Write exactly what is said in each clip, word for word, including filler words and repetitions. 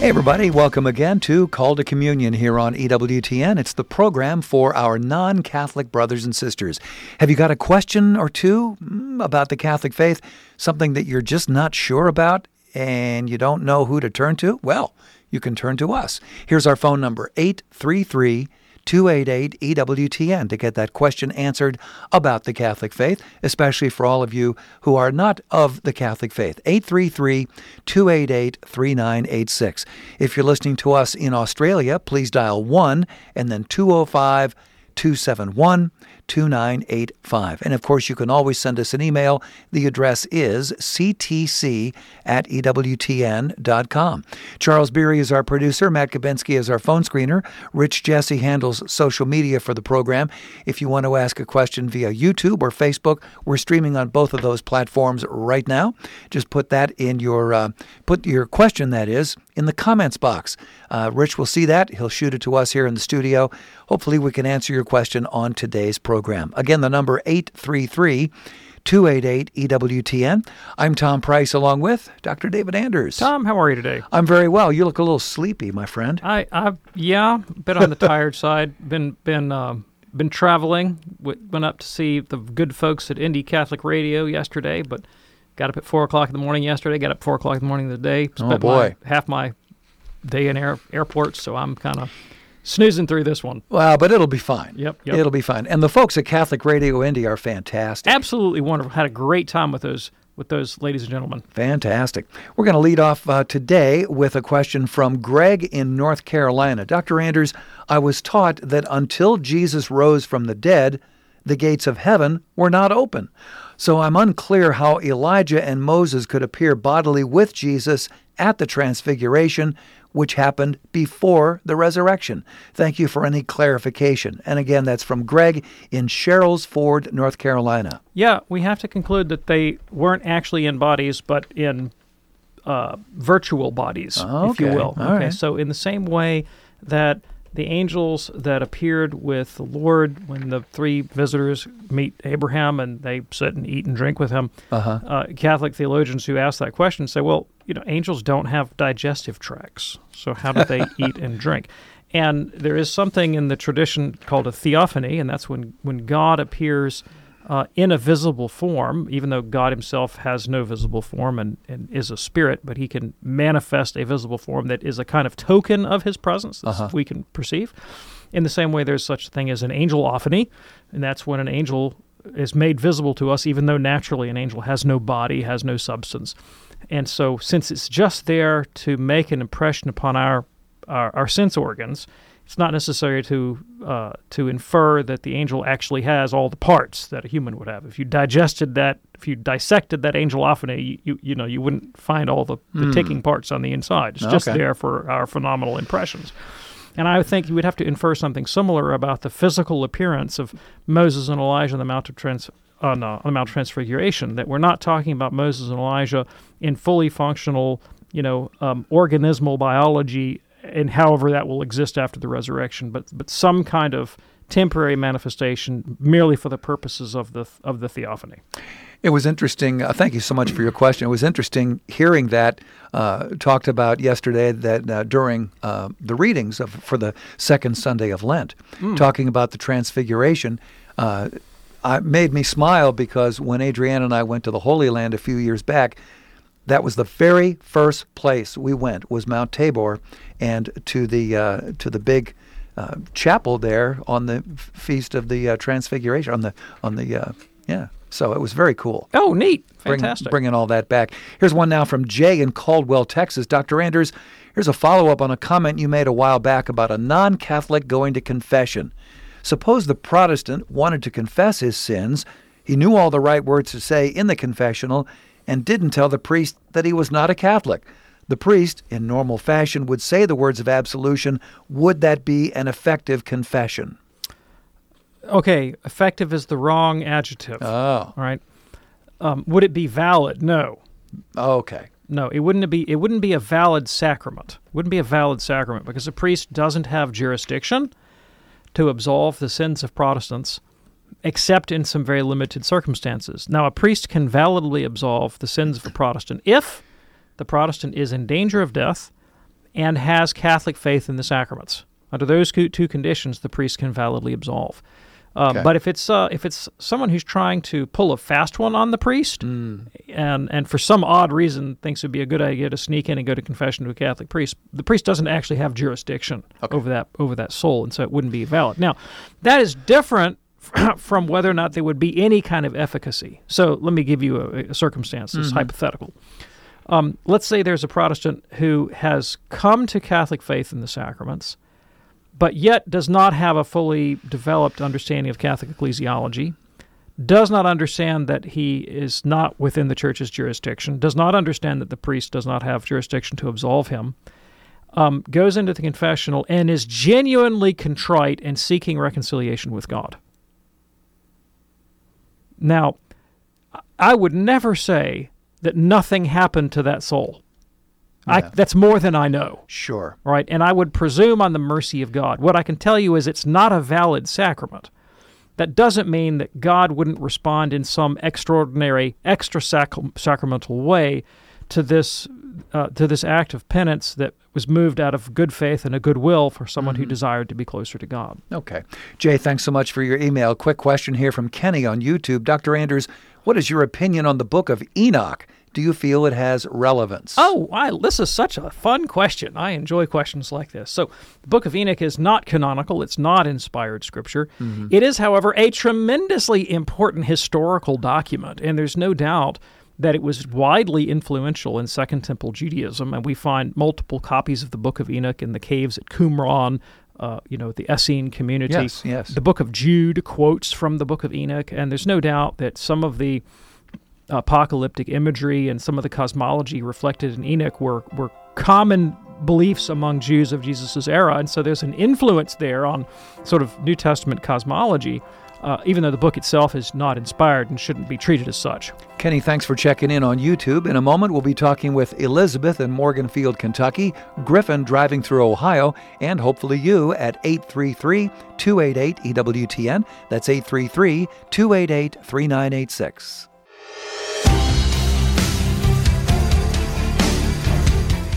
Hey everybody, welcome again to Called to Communion here on E W T N. It's the program for our non-Catholic brothers and sisters. Have you got a question or two about the Catholic faith? Something that you're just not sure about and you don't know who to turn to? Well, you can turn to us. Here's our phone number, eight three three two eight eight E W T N, to get that question answered about the Catholic faith, especially for all of you who are not of the Catholic faith. eight three three two eight eight three nine eight six. If you're listening to us in Australia, please dial one and then two oh five two seven one two nine eight five. And of course, you can always send us an email. The address is c t c at e w t n dot com. Charles Beery is our producer. Matt Kabinski is our phone screener. Rich Jesse handles social media for the program. If you want to ask a question via YouTube or Facebook, we're streaming on both of those platforms right now. Just put that in your, uh, put your question, that is, in the comments box. Uh, Rich will see that. He'll shoot it to us here in the studio. Hopefully we can answer your question on today's program. Again, the number eight three three two eight eight E W T N. I'm Tom Price along with Doctor David Anders. Tom, how are you today? I'm very well. You look a little sleepy, my friend. I, I yeah, a bit on the tired side. Been, been, um, been traveling. Went up to see the good folks at Indy Catholic Radio yesterday, but got up at four o'clock in the morning yesterday, got up at four o'clock in the morning of the day. Spent oh, boy. My, half my day in air, airports, so I'm kind of snoozing through this one. Wow, but it'll be fine. Yep, yep. It'll be fine. And the folks at Catholic Radio Indy are fantastic. Absolutely wonderful. Had a great time with those with those ladies and gentlemen. Fantastic. We're going to lead off uh, today with a question from Greg in North Carolina. Doctor Anders, I was taught that until Jesus rose from the dead, the gates of heaven were not open. So I'm unclear how Elijah and Moses could appear bodily with Jesus at the transfiguration, which happened before the resurrection. Thank you for any clarification. And again, that's from Greg in Sherrills Ford, North Carolina. Yeah, we have to conclude that they weren't actually in bodies, but in uh, virtual bodies, oh, okay. if you will. Okay. Right. So in the same way that the angels that appeared with the Lord when the three visitors meet Abraham and they sit and eat and drink with him, uh-huh. uh, Catholic theologians who ask that question say, well, you know, angels don't have digestive tracts, so how do they eat and drink? And there is something in the tradition called a theophany, and that's when, when God appears uh, in a visible form, even though God himself has no visible form and, and is a spirit, but he can manifest a visible form that is a kind of token of his presence that uh-huh. we can perceive. In the same way, there's such a thing as an angelophany, and that's when an angel is made visible to us, even though naturally an angel has no body, has no substance. And so since it's just there to make an impression upon our our, our sense organs, it's not necessary to uh, to infer that the angel actually has all the parts that a human would have. If you digested that, if you dissected that angelophany, you you, you know, you wouldn't find all the, the mm. ticking parts on the inside. It's okay. just there for our phenomenal impressions. And I would think you would have to infer something similar about the physical appearance of Moses and Elijah on the Mount of Trans- on, uh, on the Mount of Transfiguration, that we're not talking about Moses and Elijah in fully functional, you know, um, organismal biology, and however that will exist after the resurrection, but but some kind of temporary manifestation merely for the purposes of the of the theophany. It was interesting. Uh, thank you so much for your question. It was interesting hearing that uh, talked about yesterday that uh, during uh, the readings of, for the second Sunday of Lent, mm. talking about the transfiguration. Uh, it made me smile because when Adrienne and I went to the Holy Land a few years back, that was the very first place we went, was Mount Tabor, and to the uh, to the big uh, chapel there on the feast of the uh, Transfiguration, on the on the uh, yeah. So it was very cool. Oh, neat. Fantastic. Bring, bringing all that back. Here's one now from Jay in Caldwell, Texas. Doctor Anders, here's a follow-up on a comment you made a while back about a non-Catholic going to confession. Suppose the Protestant wanted to confess his sins. He knew all the right words to say in the confessional and didn't tell the priest that he was not a Catholic. The priest, in normal fashion, would say the words of absolution. Would that be an effective confession? Okay, effective is the wrong adjective. Oh. All right. Um, would it be valid? No. Okay. No, it wouldn't be it wouldn't be a valid sacrament. It wouldn't be a valid sacrament because the priest doesn't have jurisdiction to absolve the sins of Protestants, except in some very limited circumstances. Now, a priest can validly absolve the sins of a Protestant if the Protestant is in danger of death and has Catholic faith in the sacraments. Under those two conditions, the priest can validly absolve. Um, okay. But if it's uh, if it's someone who's trying to pull a fast one on the priest, mm. and and for some odd reason thinks it would be a good idea to sneak in and go to confession to a Catholic priest, the priest doesn't actually have jurisdiction okay. over that over that soul, and so it wouldn't be valid. Now, that is different from whether or not there would be any kind of efficacy. So let me give you a, a circumstance that's mm-hmm. hypothetical. Um, let's say there's a Protestant who has come to Catholic faith in the sacraments, but yet does not have a fully developed understanding of Catholic ecclesiology, does not understand that he is not within the Church's jurisdiction, does not understand that the priest does not have jurisdiction to absolve him, um, goes into the confessional and is genuinely contrite and seeking reconciliation with God. Now, I would never say that nothing happened to that soul. Yeah. I, that's more than I know. Sure. Right? And I would presume on the mercy of God. What I can tell you is it's not a valid sacrament. That doesn't mean that God wouldn't respond in some extraordinary, extra-sacramental way to this uh, to this act of penance that was moved out of good faith and a good will for someone mm-hmm. who desired to be closer to God. Okay. Jay, thanks so much for your email. Quick question here from Kenny on YouTube. Doctor Anders, what is your opinion on the book of Enoch? Do you feel it has relevance? Oh, I, this is such a fun question. I enjoy questions like this. So the book of Enoch is not canonical. It's not inspired scripture. Mm-hmm. It is, however, a tremendously important historical document, and there's no doubt that it was widely influential in Second Temple Judaism, and we find multiple copies of the Book of Enoch in the caves at Qumran, uh, you know, the Essene community. Yes, yes. The Book of Jude quotes from the Book of Enoch, and there's no doubt that some of the apocalyptic imagery and some of the cosmology reflected in Enoch were, were common beliefs among Jews of Jesus' era, and so there's an influence there on sort of New Testament cosmology. Uh, even though the book itself is not inspired and shouldn't be treated as such. Kenny, thanks for checking in on YouTube. In a moment, we'll be talking with Elizabeth in Morganfield, Kentucky, Griffin driving through Ohio, and hopefully you at eight three three, two eight eight, E W T N. That's eight three three, two eight eight, three nine eight six.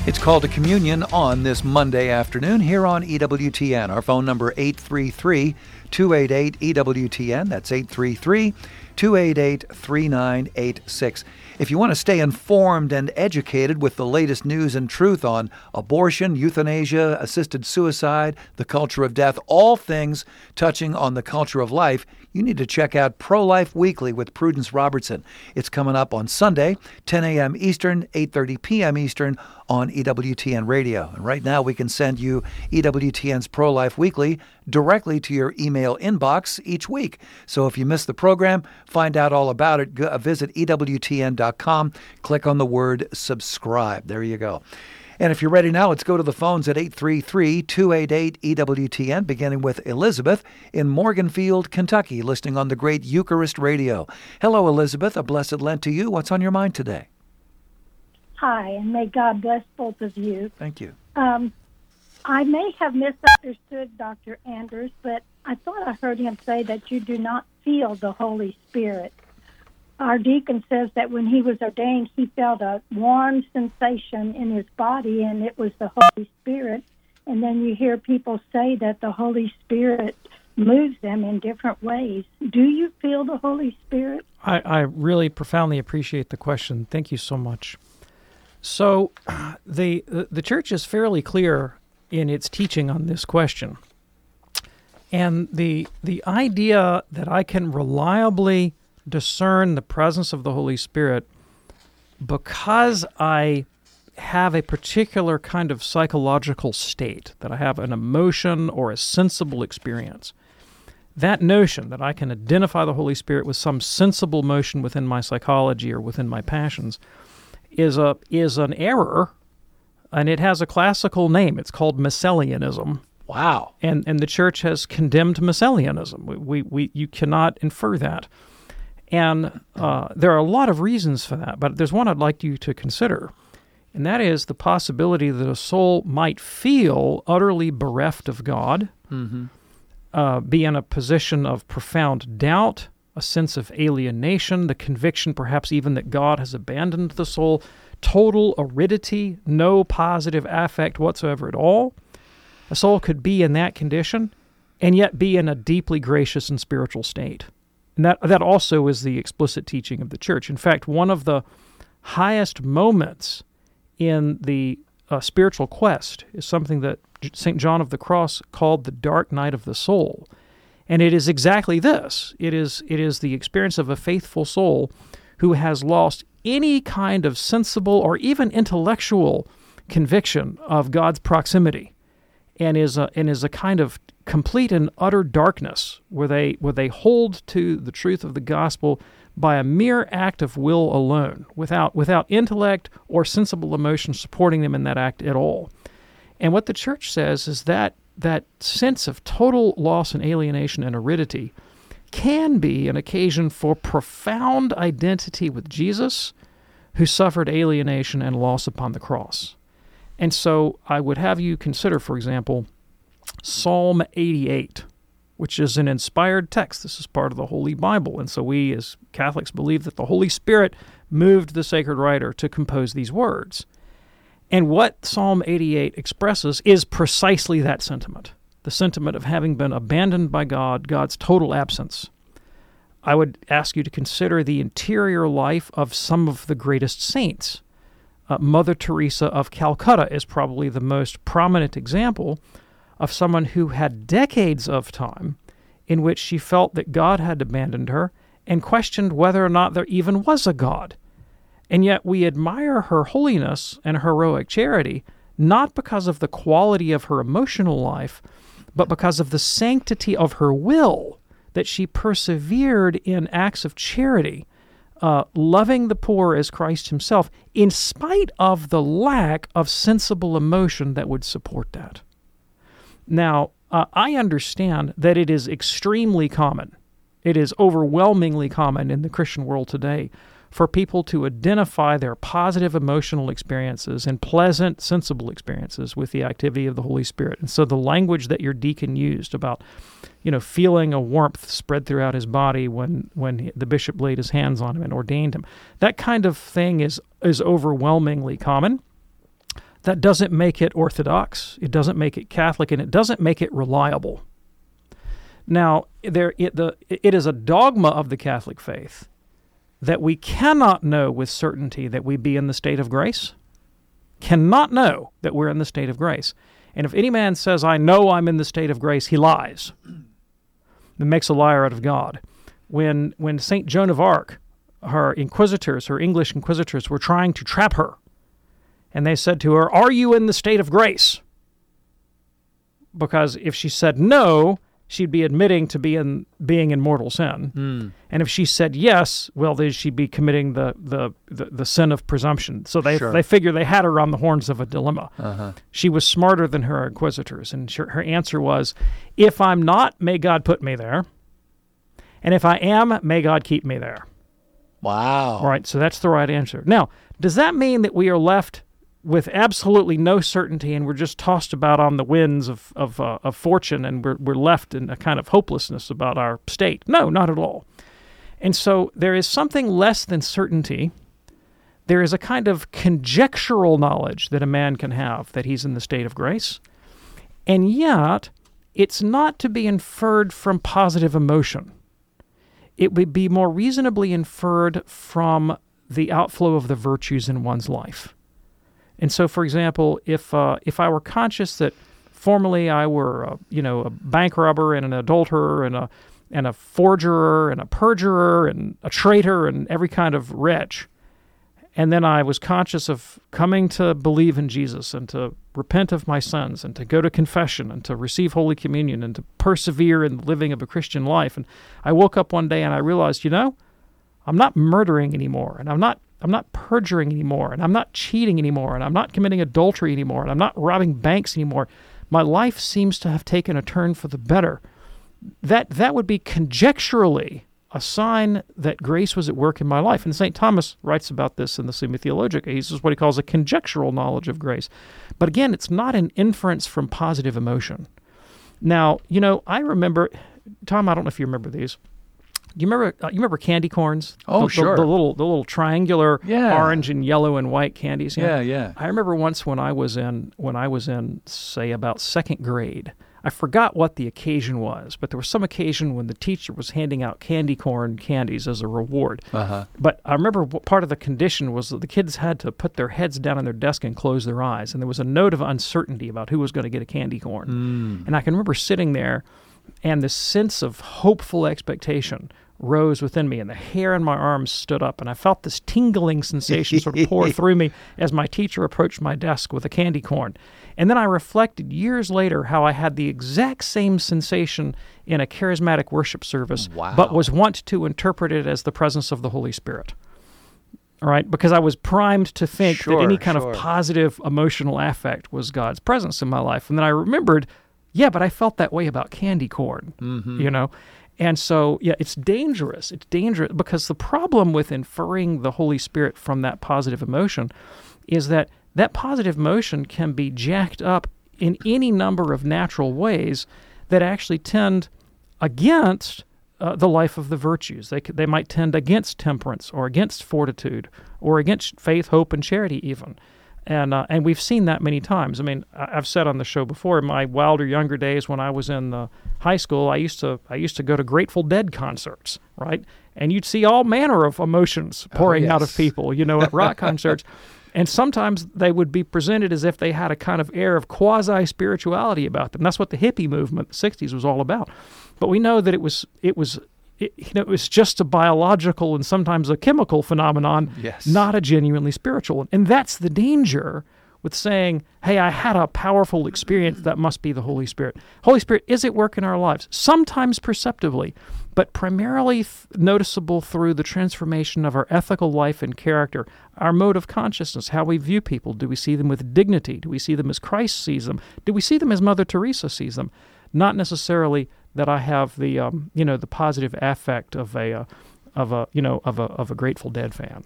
It's Called to Communion on this Monday afternoon here on E W T N. Our phone number, eight three three, two eight eight, E W T N. That's eight three three, two eight eight, three nine eight six. If you want to stay informed and educated with the latest news and truth on abortion, euthanasia, assisted suicide, the culture of death, all things touching on the culture of life, you need to check out Pro-Life Weekly with Prudence Robertson. It's coming up on Sunday, ten a.m. Eastern, eight thirty p.m. Eastern on E W T N Radio. And right now we can send you E W T N's Pro-Life Weekly directly to your email inbox each week. So if you miss the program, find out all about it. Go, visit E W T N dot com. Click on the word subscribe. There you go. And if you're ready now, let's go to the phones at eight three three, two eight eight, E W T N, beginning with Elizabeth in Morganfield, Kentucky, listening on the Great Eucharist Radio. Hello, Elizabeth. A blessed Lent to you. What's on your mind today? Hi, and may God bless both of you. Thank you. Um, I may have misunderstood Doctor Anders, but I thought I heard him say that you do not feel the Holy Spirit. Our deacon says that when he was ordained, he felt a warm sensation in his body, and it was the Holy Spirit. And then you hear people say that the Holy Spirit moves them in different ways. Do you feel the Holy Spirit? I, I really profoundly appreciate the question. Thank you so much. So the the Church is fairly clear in its teaching on this question. And the the idea that I can reliably discern the presence of the Holy Spirit because I have a particular kind of psychological state, that I have an emotion or a sensible experience. That notion that I can identify the Holy Spirit with some sensible motion within my psychology or within my passions is a is an error and it has a classical name. It's called Messalianism. Wow. And and the Church has condemned Messalianism. We, we, we you cannot infer that. And uh, there are a lot of reasons for that, but there's one I'd like you to consider, and that is the possibility that a soul might feel utterly bereft of God, mm-hmm. uh, be in a position of profound doubt, a sense of alienation, the conviction perhaps even that God has abandoned the soul, total aridity, no positive affect whatsoever at all. A soul could be in that condition and yet be in a deeply gracious and spiritual state. And that, that also is the explicit teaching of the Church. In fact, one of the highest moments in the uh, spiritual quest is something that Saint John of the Cross called the dark night of the soul. And it is exactly this. It is, it is the experience of a faithful soul who has lost any kind of sensible or even intellectual conviction of God's proximity, and is a, and is a kind of complete and utter darkness where they where they hold to the truth of the gospel by a mere act of will alone, without without intellect or sensible emotion supporting them in that act at all. And what the Church says is that that sense of total loss and alienation and aridity can be an occasion for profound identity with Jesus, who suffered alienation and loss upon the cross. And so I would have you consider, for example, Psalm eighty-eight, which is an inspired text. This is part of the Holy Bible, and so we as Catholics believe that the Holy Spirit moved the sacred writer to compose these words. And what Psalm eighty-eight expresses is precisely that sentiment, the sentiment of having been abandoned by God, God's total absence. I would ask you to consider the interior life of some of the greatest saints. Uh, Mother Teresa of Calcutta is probably the most prominent example of someone who had decades of time in which she felt that God had abandoned her and questioned whether or not there even was a God. And yet we admire her holiness and heroic charity, not because of the quality of her emotional life, but because of the sanctity of her will, that she persevered in acts of charity, Uh, loving the poor as Christ himself, in spite of the lack of sensible emotion that would support that. Now, uh, I understand that it is extremely common, it is overwhelmingly common in the Christian world today for people to identify their positive emotional experiences and pleasant, sensible experiences with the activity of the Holy Spirit. And so the language that your deacon used about, you know, feeling a warmth spread throughout his body when, when the bishop laid his hands on him and ordained him, that kind of thing is, is overwhelmingly common. That doesn't make it Orthodox, it doesn't make it Catholic, and it doesn't make it reliable. Now, there it, the, it is a dogma of the Catholic faith that we cannot know with certainty that we be in the state of grace, cannot know that we're in the state of grace. And if any man says, I know I'm in the state of grace, he lies. It makes a liar out of God. When when Saint Joan of Arc, her inquisitors, her English inquisitors, were trying to trap her, and they said to her, are you in the state of grace? Because if she said no, she'd be admitting to be in, being in mortal sin. Mm. And if she said yes, well, then she'd be committing the, the, the, the sin of presumption. So they, sure. they figure they had her on the horns of a dilemma. Uh-huh. She was smarter than her inquisitors, and she, her answer was, if I'm not, may God put me there, and if I am, may God keep me there. Wow. All right, so that's the right answer. Now, does that mean that we are left with absolutely no certainty, and we're just tossed about on the winds of of, uh, of fortune, and we're we're left in a kind of hopelessness about our state? No, not at all. And so there is something less than certainty. There is a kind of conjectural knowledge that a man can have that he's in the state of grace, and yet it's not to be inferred from positive emotion. It would be more reasonably inferred from the outflow of the virtues in one's life. And so, for example, if uh, if I were conscious that formerly I were, a, you know, a bank robber and an adulterer and a and a forger and a perjurer and a traitor and every kind of wretch, and then I was conscious of coming to believe in Jesus and to repent of my sins and to go to confession and to receive Holy Communion and to persevere in the living of a Christian life, and I woke up one day and I realized, you know, I'm not murdering anymore, and I'm not I'm not perjuring anymore, and I'm not cheating anymore, and I'm not committing adultery anymore, and I'm not robbing banks anymore. My life seems to have taken a turn for the better. That that would be conjecturally a sign that grace was at work in my life. And Saint Thomas writes about this in the Summa Theologica. He uses what he calls a conjectural knowledge of grace. But again, it's not an inference from positive emotion. Now, you know, I remember, Tom, I don't know if you remember these. Do you remember uh, you remember candy corns? Oh, the, sure. The, the little the little triangular yeah. orange and yellow and white candies. Yeah, know? yeah. I remember once when I was in when I was in say about second grade. I forgot what the occasion was, but there was some occasion when the teacher was handing out candy corn candies as a reward. Uh-huh. But I remember part of the condition was that the kids had to put their heads down on their desk and close their eyes, and there was a note of uncertainty about who was going to get a candy corn. Mm. And I can remember sitting there, and this sense of hopeful expectation rose within me, and the hair on my arms stood up, and I felt this tingling sensation sort of pour through me as my teacher approached my desk with a candy corn. And then I reflected years later how I had the exact same sensation in a charismatic worship service, wow. but was wont to interpret it as the presence of the Holy Spirit. All right, because I was primed to think sure, that any kind sure. of positive emotional affect was God's presence in my life. And then I remembered, yeah, but I felt that way about candy corn, mm-hmm. you know? And so, yeah, it's dangerous. It's dangerous because the problem with inferring the Holy Spirit from that positive emotion is that that positive emotion can be jacked up in any number of natural ways that actually tend against uh, the life of the virtues. They they might tend against temperance or against fortitude or against faith, hope, and charity even. And uh, and we've seen that many times. I mean, I've said on the show before, in my wilder, younger days when I was in the high school, I used to I used to go to Grateful Dead concerts, right? And you'd see all manner of emotions pouring oh, yes. out of people, you know, at rock concerts. And sometimes they would be presented as if they had a kind of air of quasi-spirituality about them. That's what the hippie movement, the sixties, was all about. But we know that it was it was it, you know, it was just a biological and sometimes a chemical phenomenon, yes. not a genuinely spiritual one. And that's the danger with saying, hey, I had a powerful experience, that must be the Holy Spirit. Holy Spirit is at work in our lives, sometimes perceptibly, but primarily th- noticeable through the transformation of our ethical life and character, our mode of consciousness, how we view people. Do we see them with dignity? Do we see them as Christ sees them? Do we see them as Mother Teresa sees them? Not necessarily that I have the um, you know the positive affect of a uh, of a you know of a of a Grateful Dead fan.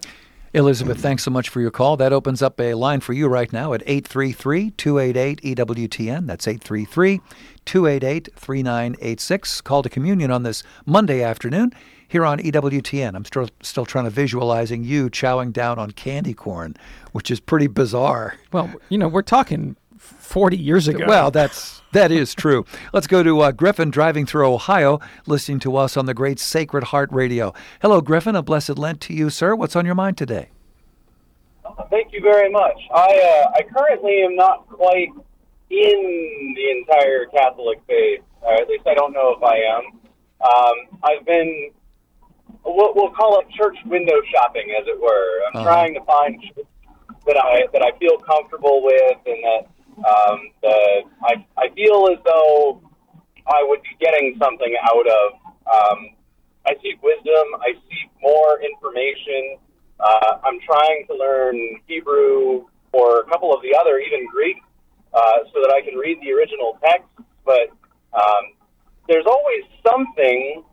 Elizabeth, thanks so much for your call. That opens up a line for you right now at eight three three, two eight eight, E W T N. That's eight three three, two eight eight, three nine eight six. Call to Communion on this Monday afternoon here on E W T N. I'm still still trying to visualizing you chowing down on candy corn, which is pretty bizarre. Well, you know, we're talking forty years ago. Well, that's that is true. Let's go to uh, Griffin driving through Ohio, listening to us on the great Sacred Heart Radio. Hello, Griffin. A blessed Lent to you, sir. What's on your mind today? Oh, thank you very much. I uh, I currently am not quite in the entire Catholic faith, or at least I don't know if I am. Um, I've been, we'll, we'll call it church window shopping, as it were. I'm uh-huh. trying to find church that I that I feel comfortable with, and that. Um, the, I, I feel as though I would be getting something out of. Um, I seek wisdom. I seek more information. Uh, I'm trying to learn Hebrew or a couple of the other, even Greek, uh, so that I can read the original text. But um, there's always something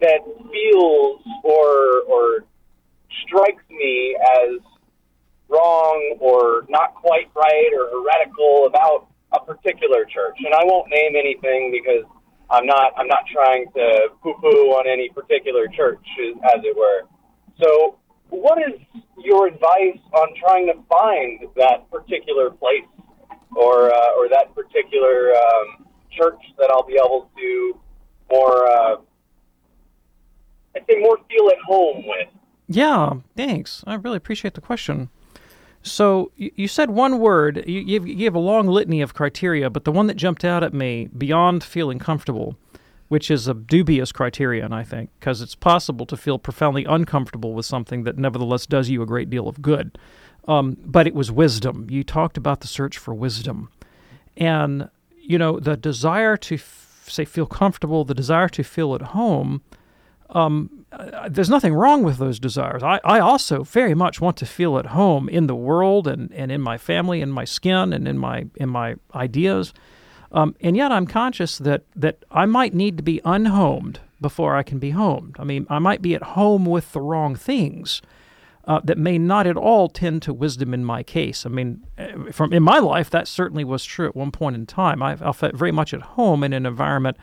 that feels or or strikes me as wrong or not quite right or heretical about a particular church, and I won't name anything because I'm not I'm not trying to poo-poo on any particular church, as it were. So, what is your advice on trying to find that particular place or uh, or that particular um, church that I'll be able to more uh, I think more feel at home with? Yeah, thanks. I really appreciate the question. So you said one word, you gave a long litany of criteria, but the one that jumped out at me beyond feeling comfortable, which is a dubious criterion, I think, because it's possible to feel profoundly uncomfortable with something that nevertheless does you a great deal of good. Um, but it was wisdom. You talked about the search for wisdom. And, you know, the desire to, f- say, feel comfortable, the desire to feel at home Um, uh, there's nothing wrong with those desires. I, I also very much want to feel at home in the world and, and in my family and my skin and in my in my ideas. Um, and yet I'm conscious that that I might need to be unhomed before I can be homed. I mean, I might be at home with the wrong things uh, that may not at all tend to wisdom in my case. I mean, from in my life, that certainly was true at one point in time. I, I felt very much at home in an environment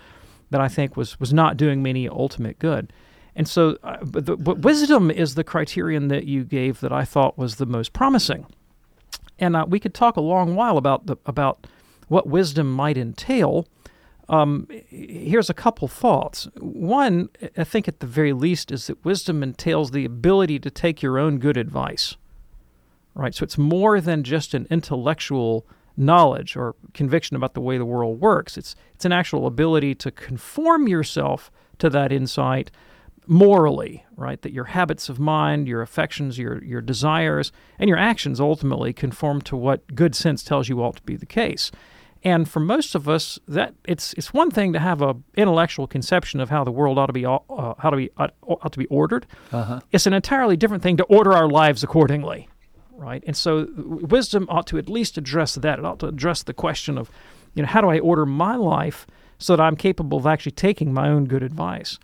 that I think was was not doing me any ultimate good. And so, uh, but, the, but wisdom is the criterion that you gave that I thought was the most promising. And uh, we could talk a long while about the about what wisdom might entail. Um, here's a couple thoughts. One, I think at the very least, is that wisdom entails the ability to take your own good advice, right? So it's more than just an intellectual knowledge or conviction about the way the world works. It's it's an actual ability to conform yourself to that insight morally, right? That your habits of mind, your affections, your your desires, and your actions ultimately conform to what good sense tells you ought to be the case. And for most of us, that it's it's one thing to have a intellectual conception of how the world ought to be uh, how to be uh, ought to be ordered. Uh-huh. It's an entirely different thing to order our lives accordingly, right? And so wisdom ought to at least address that. It ought to address the question of, you know, how do I order my life so that I'm capable of actually taking my own good advice?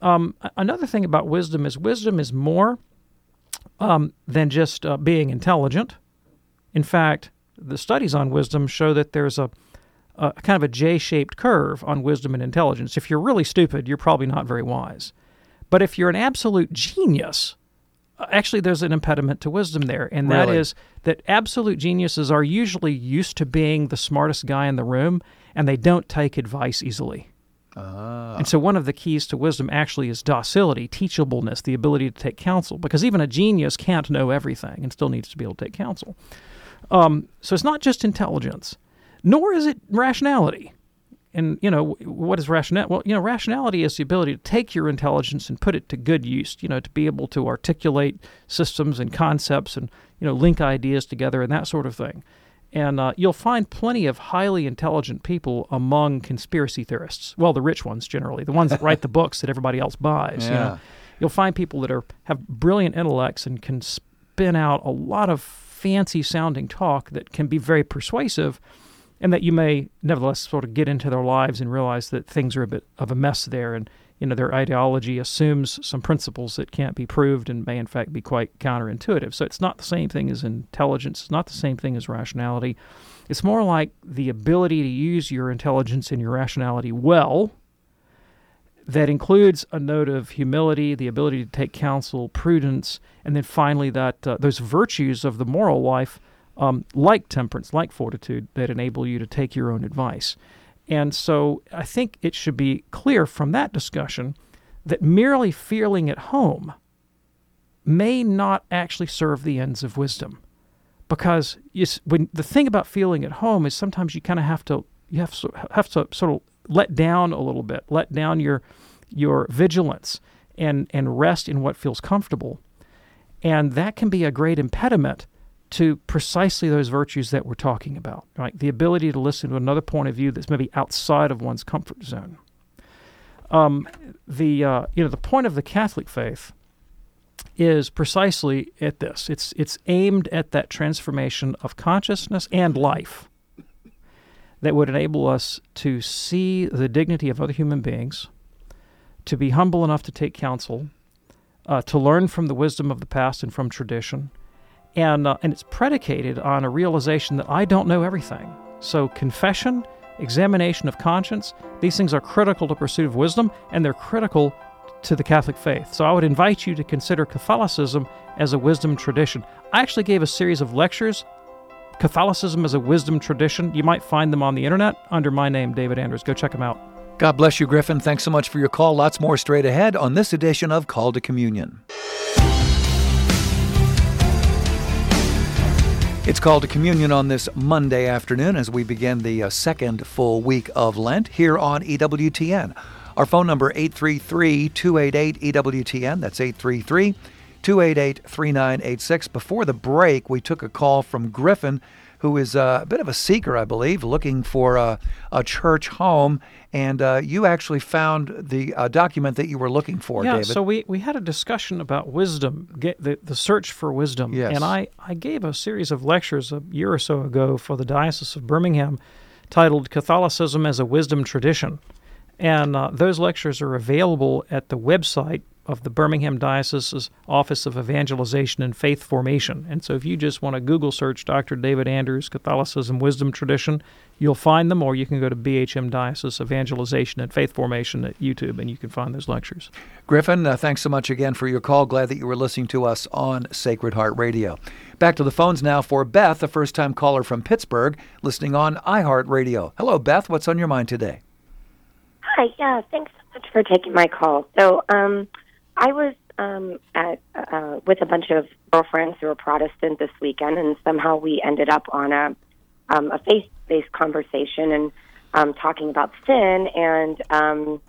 Um, another thing about wisdom is wisdom is more um, than just uh, being intelligent. In fact, the studies on wisdom show that there's a, a kind of a J-shaped curve on wisdom and intelligence. If you're really stupid, you're probably not very wise. But if you're an absolute genius, actually there's an impediment to wisdom there, and that really? is that absolute geniuses are usually used to being the smartest guy in the room, and they don't take advice easily. Ah. And so one of the keys to wisdom actually is docility, teachableness, the ability to take counsel, because even a genius can't know everything and still needs to be able to take counsel. Um, so it's not just intelligence, nor is it rationality. And, you know, what is rationality? Well, you know, rationality is the ability to take your intelligence and put it to good use, you know, to be able to articulate systems and concepts and, you know, link ideas together and that sort of thing. And uh, you'll find plenty of highly intelligent people among conspiracy theorists. Well, the rich ones generally, the ones that write the books that everybody else buys. Yeah. You know? You'll find people that are have brilliant intellects and can spin out a lot of fancy-sounding talk that can be very persuasive, and that you may nevertheless sort of get into their lives and realize that things are a bit of a mess there, and you know their ideology assumes some principles that can't be proved and may in fact be quite counterintuitive. So it's not the same thing as intelligence. It's not the same thing as rationality. It's more like the ability to use your intelligence and your rationality well. That includes a note of humility, the ability to take counsel, prudence, and then finally that uh, those virtues of the moral life, um, like temperance, like fortitude, that enable you to take your own advice. And so I think it should be clear from that discussion that merely feeling at home may not actually serve the ends of wisdom, because you, when the thing about feeling at home is sometimes you kind of have to you have to, have to sort of let down a little bit, let down your your vigilance and, and rest in what feels comfortable. And that can be a great impediment to precisely those virtues that we're talking about, right? The ability to listen to another point of view that's maybe outside of one's comfort zone. Um, the uh, you know the point of the Catholic faith is precisely at this. It's it's aimed at that transformation of consciousness and life that would enable us to see the dignity of other human beings, to be humble enough to take counsel, uh, to learn from the wisdom of the past and from tradition. And, uh, and it's predicated on a realization that I don't know everything. So confession, examination of conscience, these things are critical to pursuit of wisdom, and they're critical to the Catholic faith. So I would invite you to consider Catholicism as a wisdom tradition. I actually gave a series of lectures, Catholicism as a Wisdom Tradition. You might find them on the internet under my name, David Anders. Go check them out. God bless you, Griffin. Thanks so much for your call. Lots more straight ahead on this edition of Call to Communion. It's Call to Communion on this Monday afternoon as we begin the uh, second full week of Lent here on E W T N. Our phone number, eight three three, two eight eight, E W T N. That's eight three three, two eight eight, three nine eight six. Before the break, we took a call from Griffin who is a bit of a seeker, I believe, looking for a, a church home. And uh, you actually found the uh, document that you were looking for, yeah, David. Yeah, so we, we had a discussion about wisdom, get the, the search for wisdom. Yes. And I, I gave a series of lectures a year or so ago for the Diocese of Birmingham titled Catholicism as a Wisdom Tradition. And uh, those lectures are available at the website of the Birmingham Diocese's Office of Evangelization and Faith Formation. And so if you just want to Google search Doctor David Anders, Catholicism Wisdom Tradition, you'll find them, or you can go to B H M Diocese Evangelization and Faith Formation at YouTube, and you can find those lectures. Griffin, uh, thanks so much again for your call. Glad that you were listening to us on Sacred Heart Radio. Back to the phones now for Beth, a first-time caller from Pittsburgh, listening on iHeart Radio. Hello, Beth. What's on your mind today? Hi. Yeah, thanks so much for taking my call. So, um... I was um, at, uh, with a bunch of girlfriends who were Protestant this weekend, and somehow we ended up on a um, a faith-based conversation and um, talking about sin. And um,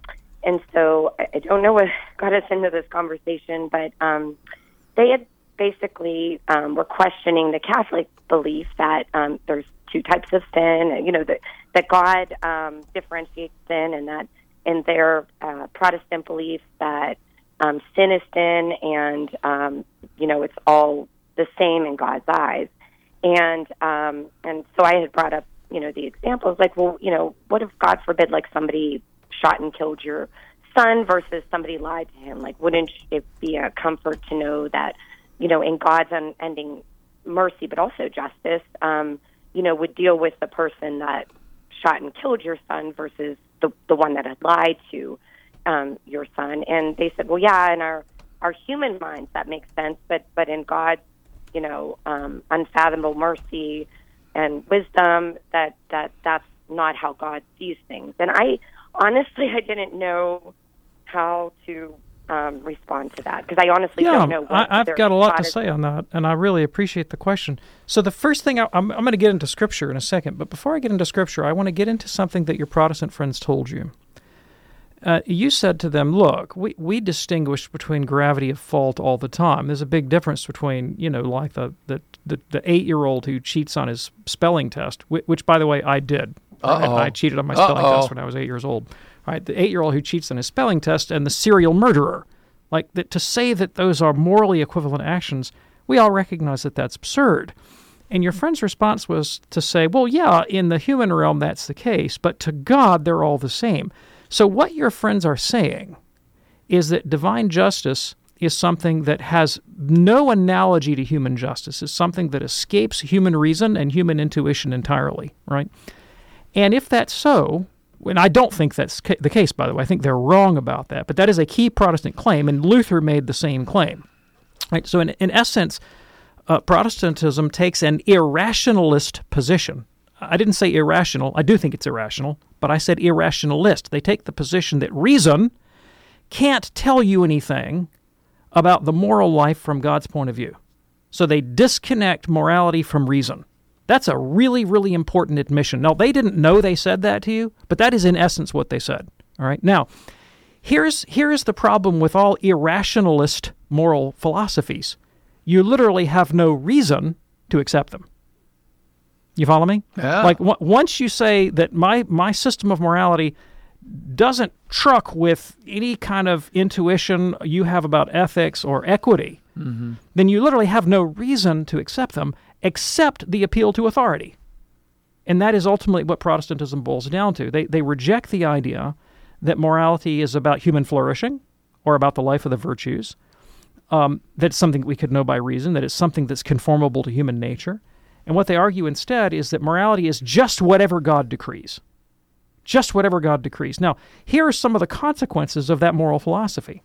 and so I don't know what got us into this conversation, but um, they had basically um, were questioning the Catholic belief that um, there's two types of sin, you know, that, that God um, differentiates sin, and that in their uh, Protestant belief that Um, sin is sin, and, um, you know, it's all the same in God's eyes. And um, and so I had brought up, you know, the examples, like, well, you know, what if, God forbid, like, somebody shot and killed your son versus somebody lied to him? Like, wouldn't it be a comfort to know that, you know, in God's unending mercy, but also justice, um, you know, would deal with the person that shot and killed your son versus the, the one that had lied to Um, your son? And they said, well, yeah, in our, our human minds, that makes sense, but, but in God's, you know, um, unfathomable mercy and wisdom, that, that that's not how God sees things. And I, honestly, I didn't know how to um, respond to that, because I honestly yeah, don't know what I, I've got a lot to say on that, and I really appreciate the question. So the first thing, I, I'm, I'm going to get into Scripture in a second, but before I get into Scripture, I want to get into something that your Protestant friends told you. Uh, you said to them, look, we, we distinguish between gravity of fault all the time. There's a big difference between, you know, like the the, the, the eight-year-old who cheats on his spelling test, which, which by the way, I did. Right? I cheated on my spelling Uh-oh. test when I was eight years old. Right? The eight-year-old who cheats on his spelling test and the serial murderer. Like, that, to say that those are morally equivalent actions, we all recognize that that's absurd. And your friend's response was to say, well, yeah, in the human realm that's the case, but to God they're all the same. So what your friends are saying is that divine justice is something that has no analogy to human justice. It's something that escapes human reason and human intuition entirely, right? And if that's so, and I don't think that's ca- the case, by the way. I think they're wrong about that. But that is a key Protestant claim, and Luther made the same claim. Right? So in, in essence, uh, Protestantism takes an irrationalist position. I didn't say irrational. I do think it's irrational, but I said irrationalist. They take the position that reason can't tell you anything about the moral life from God's point of view. So they disconnect morality from reason. That's a really, really important admission. Now, they didn't know they said that to you, but that is in essence what they said. All right. Now, here's here's the problem with all irrationalist moral philosophies. You literally have no reason to accept them. You follow me? Yeah. Like, w- once you say that my, my system of morality doesn't truck with any kind of intuition you have about ethics or equity, mm-hmm. then you literally have no reason to accept them except the appeal to authority. And that is ultimately what Protestantism boils down to. They, they reject the idea that morality is about human flourishing or about the life of the virtues, um, that's something we could know by reason, that it's something that's conformable to human nature. And what they argue instead is that morality is just whatever God decrees. Just whatever God decrees. Now, here are some of the consequences of that moral philosophy.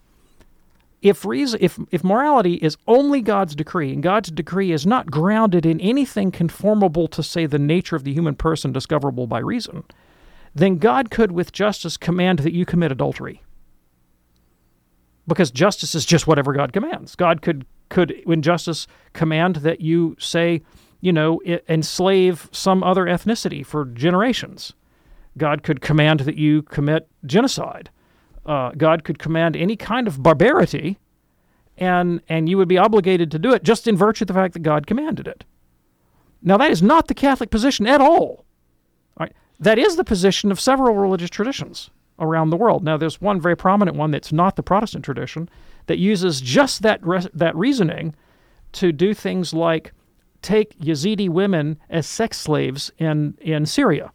If reason, if, if morality is only God's decree, and God's decree is not grounded in anything conformable to, say, the nature of the human person discoverable by reason, then God could, with justice, command that you commit adultery. Because justice is just whatever God commands. God could, could in justice, command that you say, you know, enslave some other ethnicity for generations. God could command that you commit genocide. Uh, God could command any kind of barbarity, and and you would be obligated to do it just in virtue of the fact that God commanded it. Now, that is not the Catholic position at all. All right? That is the position of several religious traditions around the world. Now, there's one very prominent one that's not the Protestant tradition that uses just that re- that reasoning to do things like take Yazidi women as sex slaves in, in Syria,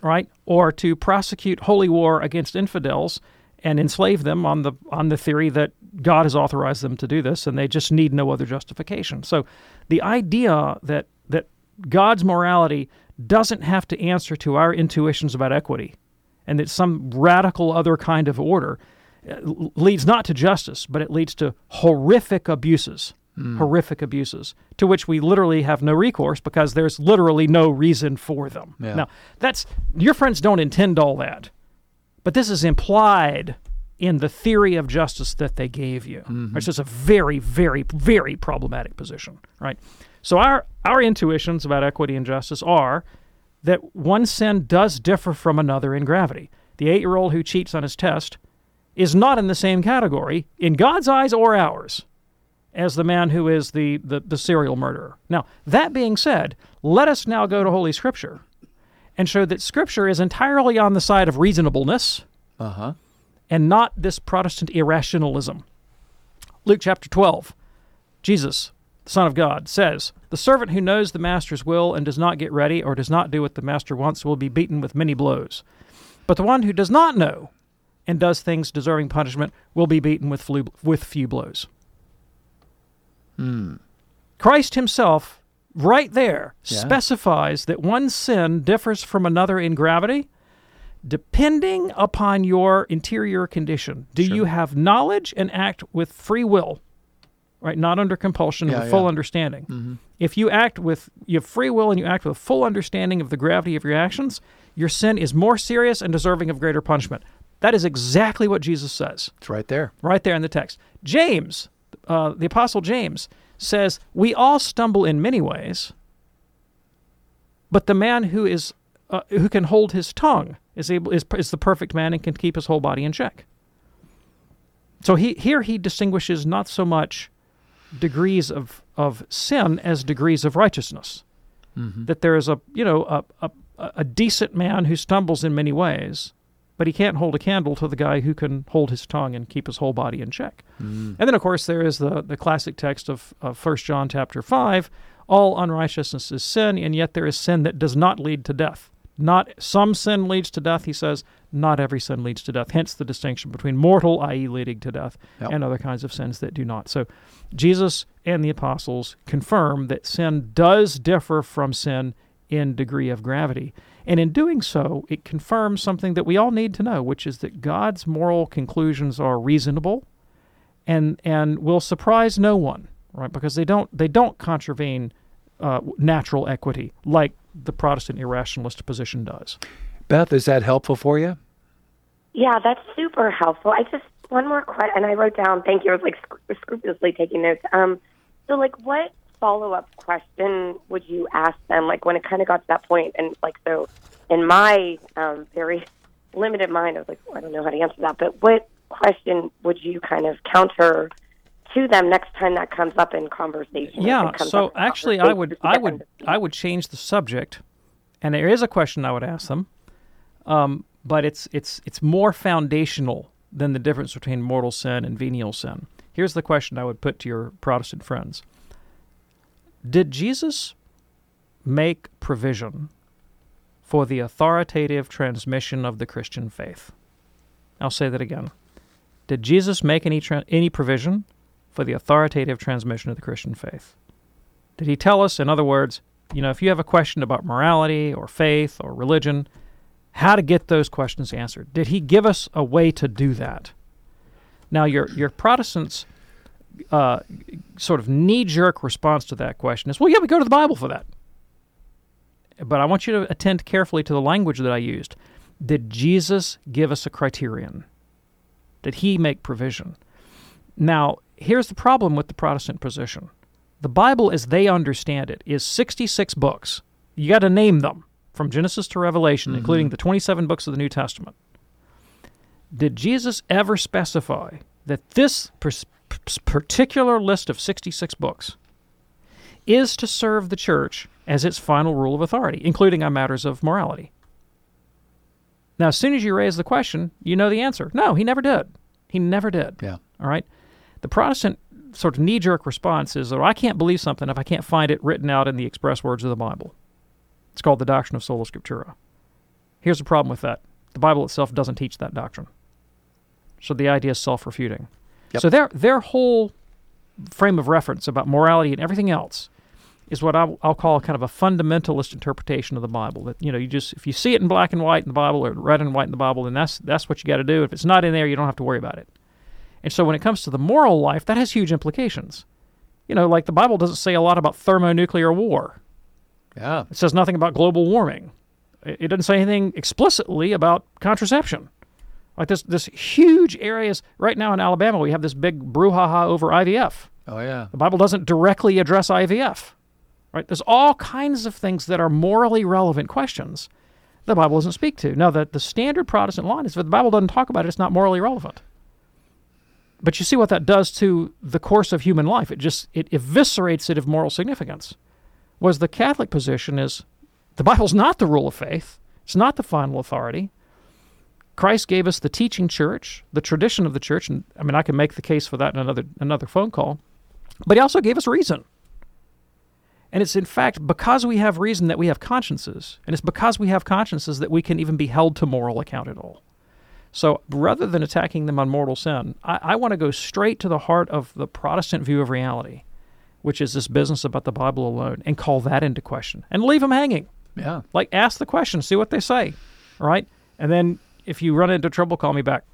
right? Or to prosecute holy war against infidels and enslave them on the on the theory that God has authorized them to do this and they just need no other justification. So the idea that that God's morality doesn't have to answer to our intuitions about equity and that some radical other kind of order leads not to justice, but it leads to horrific abuses, mm. horrific abuses, to which we literally have no recourse because there's literally no reason for them. Yeah. Now, that's your friends don't intend all that, but this is implied in the theory of justice that they gave you. Mm-hmm. It's just a very, very, very problematic position, right? So our our intuitions about equity and justice are that one sin does differ from another in gravity. The eight-year-old who cheats on his test is not in the same category, in God's eyes or ours, as the man who is the, the, the serial murderer. Now, that being said, let us now go to Holy Scripture and show that Scripture is entirely on the side of reasonableness uh-huh. and not this Protestant irrationalism. Luke chapter twelve, Jesus, the Son of God, says, "The servant who knows the master's will and does not get ready or does not do what the master wants will be beaten with many blows. But the one who does not know and does things deserving punishment will be beaten with, flu- with few blows." Hmm. Christ himself, right there, yeah. specifies that one sin differs from another in gravity depending upon your interior condition. Do sure. you have knowledge and act with free will? Right, not under compulsion, yeah, with full yeah. understanding. Mm-hmm. If you act with you have free will and you act with a full understanding of the gravity of your actions, your sin is more serious and deserving of greater punishment. That is exactly what Jesus says. It's right there. Right there in the text. James, uh, the Apostle James, says, "We all stumble in many ways, but the man who is uh, who can hold his tongue is able is, is the perfect man and can keep his whole body in check." So he here he distinguishes not so much degrees of, of sin as degrees of righteousness. Mm-hmm. That there is a, you know, a, a a decent man who stumbles in many ways, but he can't hold a candle to the guy who can hold his tongue and keep his whole body in check. Mm. And then, of course, there is the, the classic text of, of First John chapter five, all unrighteousness is sin, and yet there is sin that does not lead to death. Not some sin leads to death, he says, not every sin leads to death, hence the distinction between mortal, that is leading to death, yep. and other kinds of sins that do not. So Jesus and the apostles confirm that sin does differ from sin in degree of gravity. And in doing so, it confirms something that we all need to know, which is that God's moral conclusions are reasonable and and will surprise no one, right? Because they don't they don't contravene uh, natural equity like the Protestant irrationalist position does. Beth, is that helpful for you? Yeah, that's super helpful. I just, one more question, and I wrote down, thank you, I was like scrup- scrupulously taking notes. Um, so like what follow-up question would you ask them, like when it kind of got to that point, and like so in my um, very limited mind, I was like, oh, I don't know how to answer that, but what question would you kind of counter to them next time that comes up in conversation? Yeah, so actually I would, I would, I would change the subject, and there is a question I would ask them. Um, but it's it's it's more foundational than the difference between mortal sin and venial sin. Here's the question I would put to your Protestant friends. Did Jesus make provision for the authoritative transmission of the Christian faith? I'll say that again. Did Jesus make any tra- any provision for the authoritative transmission of the Christian faith? Did he tell us, in other words, you know, if you have a question about morality or faith or religion, how to get those questions answered? Did he give us a way to do that? Now, your your Protestants' uh, sort of knee-jerk response to that question is, well, yeah, we go to the Bible for that. But I want you to attend carefully to the language that I used. Did Jesus give us a criterion? Did he make provision? Now, here's the problem with the Protestant position. The Bible, as they understand it, is sixty-six books. You got to name them, from Genesis to Revelation, mm-hmm. including the twenty-seven books of the New Testament. Did Jesus ever specify that this pers- particular list of sixty-six books is to serve the church as its final rule of authority, including on matters of morality. Now, as soon as you raise the question, you know the answer. No, he never did. He never did. Yeah. All right? The Protestant sort of knee-jerk response is, oh, I can't believe something if I can't find it written out in the express words of the Bible. It's called the doctrine of sola scriptura. Here's the problem with that. The Bible itself doesn't teach that doctrine. So the idea is self-refuting. Yep. So their their whole frame of reference about morality and everything else is what I'll, I'll call kind of a fundamentalist interpretation of the Bible. That, you know, you just, if you see it in black and white in the Bible or red and white in the Bible, then that's that's what you got to do. If it's not in there, you don't have to worry about it. And so when it comes to the moral life, that has huge implications. You know, like the Bible doesn't say a lot about thermonuclear war. Yeah. It says nothing about global warming. It, it doesn't say anything explicitly about contraception. Like this this huge areas, right now in Alabama, we have this big brouhaha over I V F. Oh, yeah. The Bible doesn't directly address I V F, right? There's all kinds of things that are morally relevant questions the Bible doesn't speak to. Now, the, the standard Protestant line is if the Bible doesn't talk about it, it's not morally relevant. But you see what that does to the course of human life. It just, it eviscerates it of moral significance. Whereas the Catholic position is the Bible's not the rule of faith. It's not the final authority. Christ gave us the teaching church, the tradition of the church, and I mean, I can make the case for that in another another phone call, but he also gave us reason. And it's in fact because we have reason that we have consciences, and it's because we have consciences that we can even be held to moral account at all. So rather than attacking them on mortal sin, I, I want to go straight to the heart of the Protestant view of reality, which is this business about the Bible alone, and call that into question, and leave them hanging. Yeah. Like, ask the question, see what they say, right? And then if you run into trouble, call me back.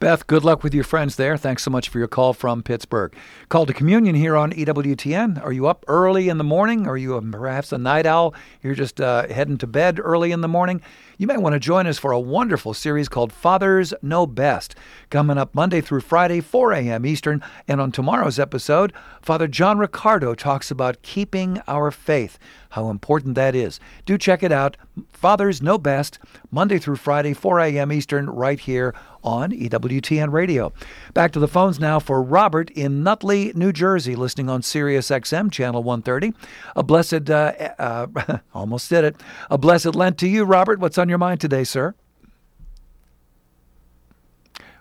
Beth, good luck with your friends there. Thanks so much for your call from Pittsburgh. Call to Communion here on E W T N. Are you up early in the morning? Are you a, perhaps a night owl? You're just uh, heading to bed early in the morning? You may want to join us for a wonderful series called Fathers Know Best, coming up Monday through Friday, four a.m. Eastern. And on tomorrow's episode, Father John Ricardo talks about keeping our faith, how important that is. Do check it out. Fathers Know Best, Monday through Friday, four a.m. Eastern, right here on E W T N Radio. Back to the phones now for Robert in Nutley, New Jersey, listening on Sirius X M, Channel one thirty. A blessed, uh, uh, almost did it, a blessed Lent to you, Robert. What's on your mind today, sir?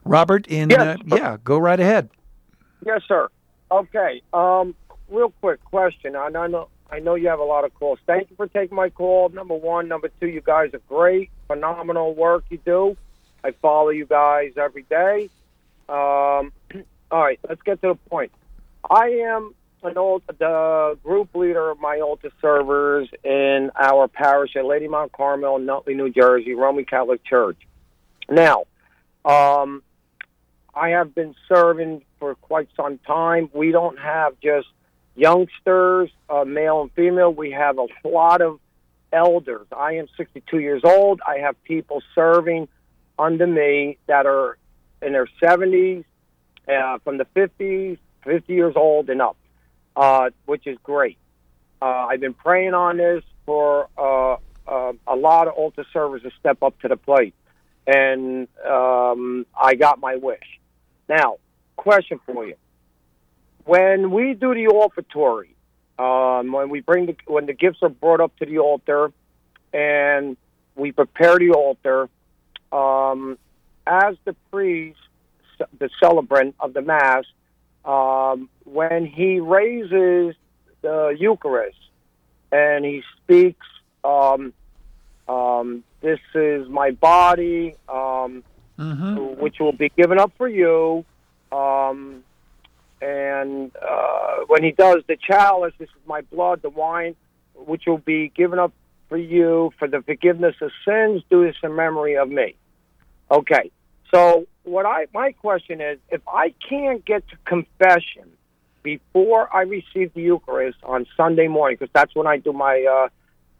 Robert in, yes. uh, yeah, go right ahead. Yes, sir. Okay, um, real quick question. I know I know you have a lot of calls. Thank you for taking my call, number one. Number two, you guys are great. Phenomenal work you do. I follow you guys every day. Um, all right, let's get to the point. I am an old, the group leader of my altar servers in our parish at Lady Mount Carmel, Nutley, New Jersey, Roman Catholic Church. Now, um, I have been serving for quite some time. We don't have just youngsters, uh, male and female. We have a lot of elders. I am sixty-two years old. I have people serving under me that are in their seventies, uh, from the fifties, fifty years old and up, uh, which is great. Uh, I've been praying on this for uh, uh, a lot of altar servers to step up to the plate, and um, I got my wish. Now, question for you. When we do the offertory, um, when we bring the, when the gifts are brought up to the altar and we prepare the altar, um, as the priest, the celebrant of the Mass, um, when he raises the Eucharist and he speaks, um, um, this is my body, um, mm-hmm. which will be given up for you, um, and uh, when he does the chalice, this is my blood, the wine, which will be given up for you for the forgiveness of sins, do this in memory of me. Okay, so what I my question is, if I can't get to confession before I receive the Eucharist on Sunday morning, because that's when I do my uh,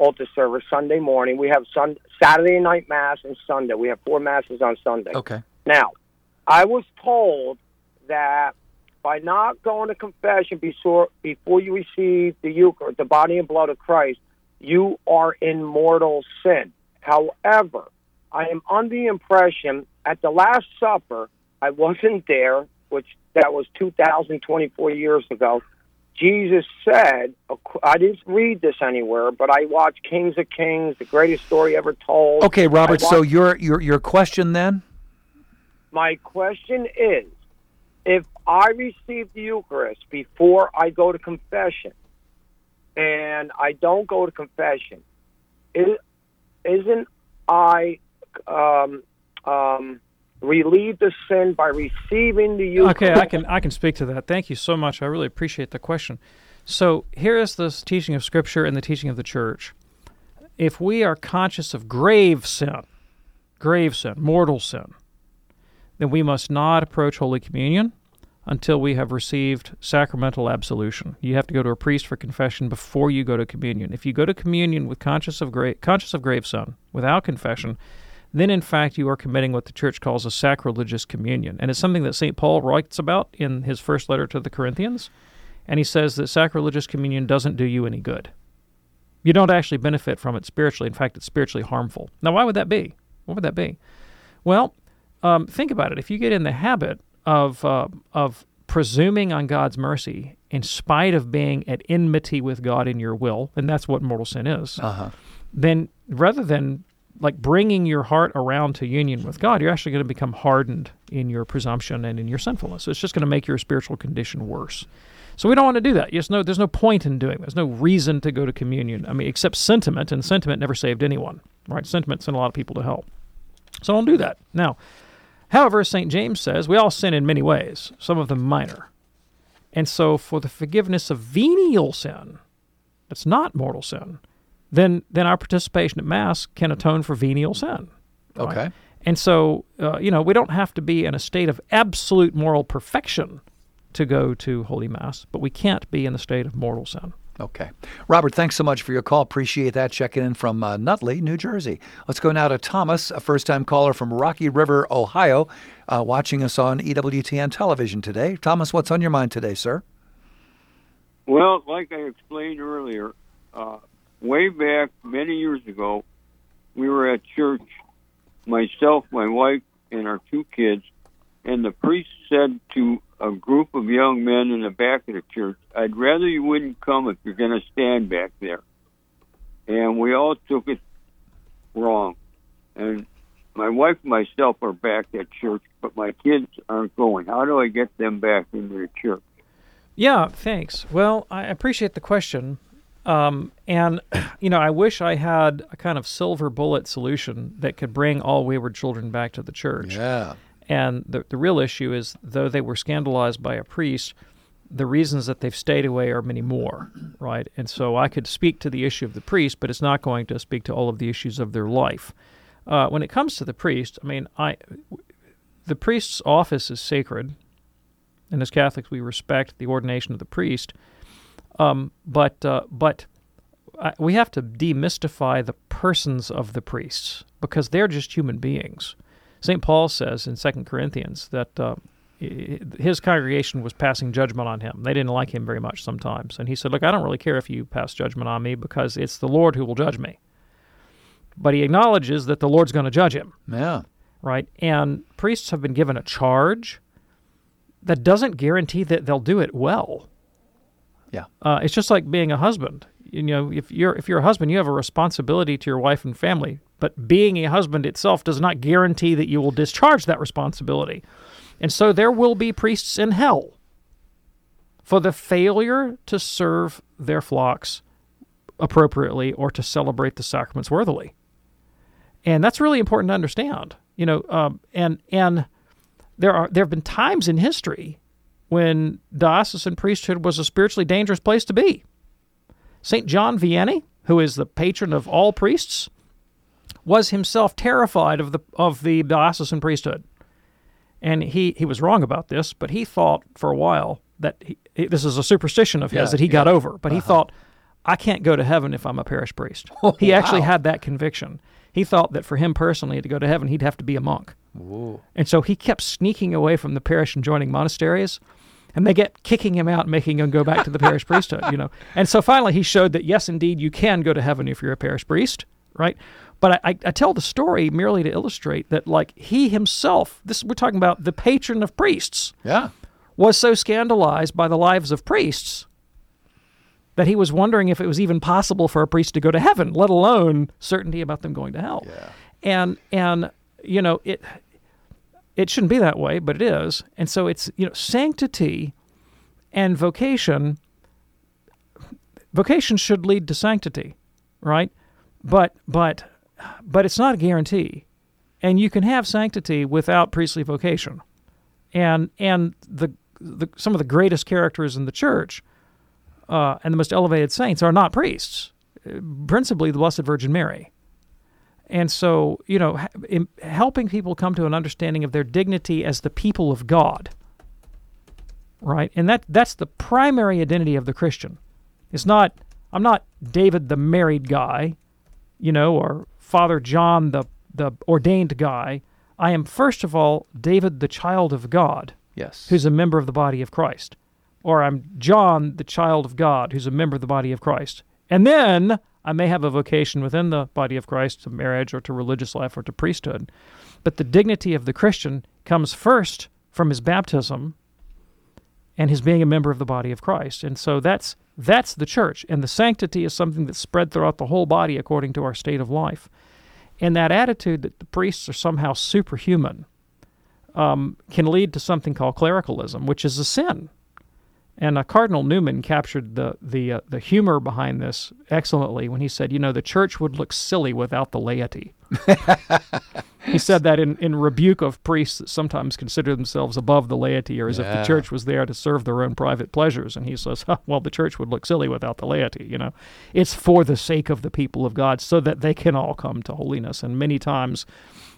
altar service, Sunday morning. We have sun, Saturday night Mass and Sunday. We have four Masses on Sunday. Okay. Now, I was told that by not going to confession before before you receive the Eucharist, the body and blood of Christ, you are in mortal sin. However, I am under the impression at the Last Supper, I wasn't there, which that was two thousand twenty-four years ago, Jesus said, I didn't read this anywhere, but I watched Kings of Kings, the greatest story ever told. Okay, Robert, watched, so your, your your question then? My question is, if I receive the Eucharist before I go to confession, and I don't go to confession, is, isn't I um, um, relieved of sin by receiving the Eucharist? Okay, I can I can speak to that. Thank you so much. I really appreciate the question. So here is this teaching of Scripture and the teaching of the Church. If we are conscious of grave sin, grave sin, mortal sin, then we must not approach Holy Communion until we have received sacramental absolution. You have to go to a priest for confession before you go to communion. If you go to communion with conscious of gra- conscious of grave sin, without confession, then in fact you are committing what the Church calls a sacrilegious communion. And it's something that Saint Paul writes about in his first letter to the Corinthians, and he says that sacrilegious communion doesn't do you any good. You don't actually benefit from it spiritually. In fact, it's spiritually harmful. Now, why would that be? What would that be? Well, um, think about it. If you get in the habit of uh, of presuming on God's mercy in spite of being at enmity with God in your will, and that's what mortal sin is, uh-huh. then rather than like bringing your heart around to union with God, you're actually going to become hardened in your presumption and in your sinfulness. So it's just going to make your spiritual condition worse. So we don't want to do that. There's no, there's no point in doing that. There's no reason to go to communion, I mean, except sentiment, and sentiment never saved anyone, right? Sentiment sent a lot of people to hell. So don't do that. Now, however, Saint James says, we all sin in many ways, some of them minor. And so for the forgiveness of venial sin, that's not mortal sin, then then our participation at Mass can atone for venial sin. Right? Okay. And so, uh, you know, we don't have to be in a state of absolute moral perfection to go to Holy Mass, but we can't be in the state of mortal sin. Okay. Robert, thanks so much for your call. Appreciate that. Checking in from uh, Nutley, New Jersey. Let's go now to Thomas, a first-time caller from Rocky River, Ohio, uh, watching us on E W T N television today. Thomas, what's on your mind today, sir? Well, like I explained earlier, uh, way back many years ago, we were at church, myself, my wife, and our two kids, and the priest said to a group of young men in the back of the church, I'd rather you wouldn't come if you're going to stand back there. And we all took it wrong. And my wife and myself are back at church, but my kids aren't going. How do I get them back into the church? Yeah, thanks. Well, I appreciate the question. Um, and, you know, I wish I had a kind of silver bullet solution that could bring all wayward children back to the church. Yeah. And the the real issue is, though they were scandalized by a priest, the reasons that they've stayed away are many more, right? And so I could speak to the issue of the priest, but it's not going to speak to all of the issues of their life. Uh, when it comes to the priest, I mean, I the priest's office is sacred, and as Catholics we respect the ordination of the priest, um, but uh, but I, we have to demystify the persons of the priests, because they're just human beings. Saint Paul says in Second Corinthians that uh, his congregation was passing judgment on him. They didn't like him very much sometimes. And he said, look, I don't really care if you pass judgment on me, because it's the Lord who will judge me. But he acknowledges that the Lord's going to judge him. Yeah. Right? And priests have been given a charge that doesn't guarantee that they'll do it well. Yeah. Uh, it's just like being a husband. You know, if you're if you're a husband, you have a responsibility to your wife and family. But being a husband itself does not guarantee that you will discharge that responsibility. And so there will be priests in hell for the failure to serve their flocks appropriately or to celebrate the sacraments worthily. And that's really important to understand. You know, um, and and there are there have been times in history when diocesan priesthood was a spiritually dangerous place to be. Saint John Vianney, who is the patron of all priests, was himself terrified of the of the diocesan priesthood. And he, he was wrong about this, but he thought for a while that he, this is a superstition of his yeah, that he yeah. got over. But uh-huh. he thought, I can't go to heaven if I'm a parish priest. Oh, he wow. actually had that conviction. He thought that for him personally to go to heaven, he'd have to be a monk. Ooh. And so he kept sneaking away from the parish and joining monasteries. And they kept kicking him out, making him go back to the parish priesthood, you know. And so finally he showed that, yes, indeed, you can go to heaven if you're a parish priest, right? But I, I tell the story merely to illustrate that, like, he himself, this we're talking about the patron of priests, yeah, was so scandalized by the lives of priests that he was wondering if it was even possible for a priest to go to heaven, let alone certainty about them going to hell. Yeah. And, and you know, it it shouldn't be that way, but it is. And so it's, you know, sanctity and vocation, vocation should lead to sanctity, right? But but but it's not a guarantee. And you can have sanctity without priestly vocation. And and the, the some of the greatest characters in the church uh, and the most elevated saints are not priests, principally the Blessed Virgin Mary. And so, you know, helping people come to an understanding of their dignity as the people of God, right? And that that's the primary identity of the Christian. It's not, I'm not David the married guy, you know, or Father John the the ordained guy. I am, first of all, David, the child of God, yes, who's a member of the body of Christ. Or I'm John, the child of God, who's a member of the body of Christ. And then I may have a vocation within the body of Christ to marriage or to religious life or to priesthood. But the dignity of the Christian comes first from his baptism and his being a member of the body of Christ. And so that's that's the church. And the sanctity is something that's spread throughout the whole body according to our state of life. And that attitude that the priests are somehow superhuman um, can lead to something called clericalism, which is a sin. And uh, Cardinal Newman captured the the, uh, the humor behind this excellently when he said, you know, the church would look silly without the laity. He said that in, in rebuke of priests that sometimes consider themselves above the laity or as yeah. if the church was there to serve their own private pleasures. And he says, oh, well, the church would look silly without the laity, you know. It's for the sake of the people of God so that they can all come to holiness. And many times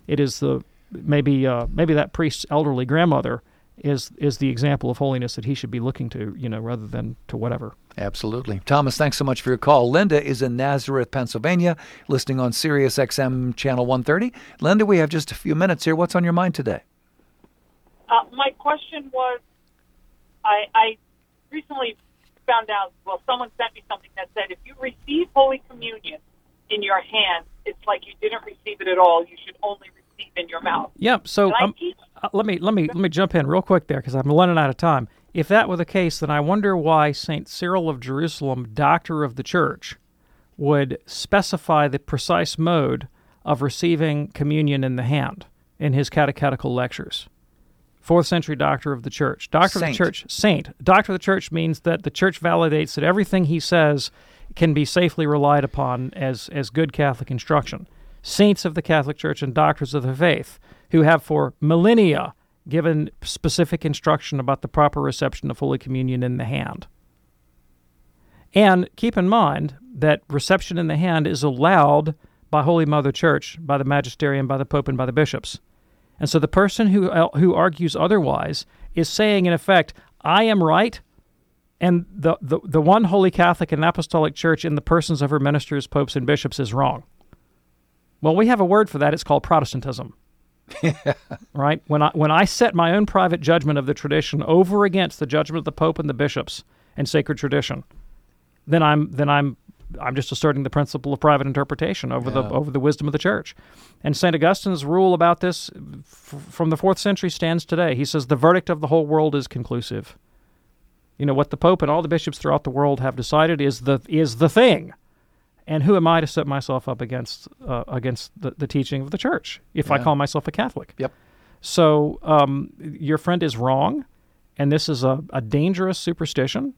it is the, maybe uh, maybe that priest's elderly grandmother is is the example of holiness that he should be looking to, you know, rather than to whatever. Absolutely. Thomas, thanks so much for your call. Linda is in Nazareth, Pennsylvania, listening on Sirius X M Channel one thirty. Linda, we have just a few minutes here. What's on your mind today? Uh, my question was, I, I recently found out, well, someone sent me something that said, if you receive Holy Communion in your hand, it's like you didn't receive it at all. You should only receive in your mouth. Yep. So um, uh, let me let me let me jump in real quick there because I'm running out of time. If that were the case, then I wonder why Saint Cyril of Jerusalem, Doctor of the Church, would specify the precise mode of receiving communion in the hand in his catechetical lectures. Fourth century Doctor of the Church. Doctor Saint. of the Church, Saint. Doctor of the Church means that the Church validates that everything he says can be safely relied upon as, as good Catholic instruction. Saints of the Catholic Church and doctors of the faith who have for millennia given specific instruction about the proper reception of Holy Communion in the hand. And keep in mind that reception in the hand is allowed by Holy Mother Church, by the magisterium, by the Pope, and by the bishops. And so the person who who argues otherwise is saying, in effect, I am right, and the, the, the one Holy Catholic and Apostolic Church in the persons of her ministers, popes, and bishops is wrong. Well, we have a word for that. It's called Protestantism. Right? When I when I set my own private judgment of the tradition over against the judgment of the Pope and the bishops and sacred tradition, then I'm then I'm I'm just asserting the principle of private interpretation over yeah. the over the wisdom of the Church. And Saint Augustine's rule about this f- from the fourth century stands today. He says the verdict of the whole world is conclusive. You know what the Pope and all the bishops throughout the world have decided is the is the thing. And who am I to set myself up against uh, against the, the teaching of the Church if yeah. I call myself a Catholic? Yep. So um, your friend is wrong, and this is a, a dangerous superstition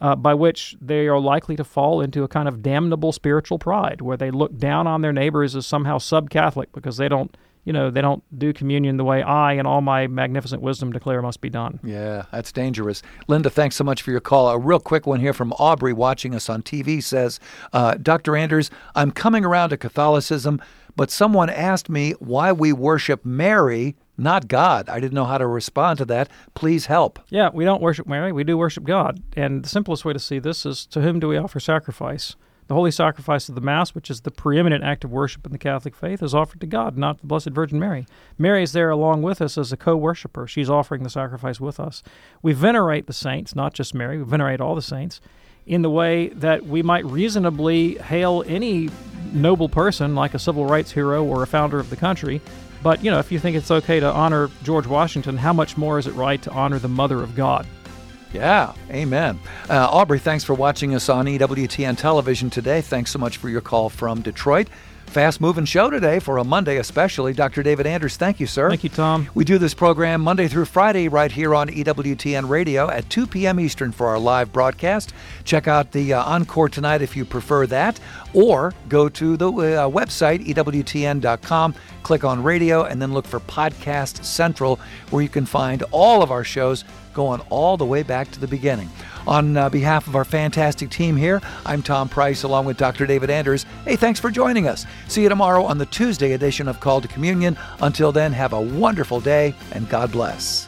uh, by which they are likely to fall into a kind of damnable spiritual pride, where they look down on their neighbors as somehow sub-Catholic because they don't, you know, they don't do communion the way I and all my magnificent wisdom declare must be done. Yeah, that's dangerous. Linda, thanks so much for your call. A real quick one here from Aubrey watching us on T V says, uh, Doctor Anders, I'm coming around to Catholicism, but someone asked me why we worship Mary, not God. I didn't know how to respond to that. Please help. Yeah, we don't worship Mary. We do worship God. And the simplest way to see this is, to whom do we offer sacrifice? The holy sacrifice of the Mass, which is the preeminent act of worship in the Catholic faith, is offered to God, not the Blessed Virgin Mary. Mary is there along with us as a co-worshipper. She's offering the sacrifice with us. We venerate the saints, not just Mary. We venerate all the saints in the way that we might reasonably hail any noble person, like a civil rights hero or a founder of the country. But, you know, if you think it's okay to honor George Washington, how much more is it right to honor the Mother of God? Yeah, amen. Uh, Aubrey, thanks for watching us on E W T N television today. Thanks so much for your call from Detroit. Fast-moving show today for a Monday especially. Doctor David Anders, thank you, sir. Thank you, Tom. We do this program Monday through Friday right here on E W T N Radio at two p.m. Eastern for our live broadcast. Check out the uh, encore tonight if you prefer that, or go to the uh, website, E W T N dot com, click on radio, and then look for Podcast Central, where you can find all of our shows going all the way back to the beginning. On uh, behalf of our fantastic team here, I'm Tom Price along with Doctor David Anders. Hey, thanks for joining us. See you tomorrow on the Tuesday edition of Called to Communion. Until then, have a wonderful day and God bless.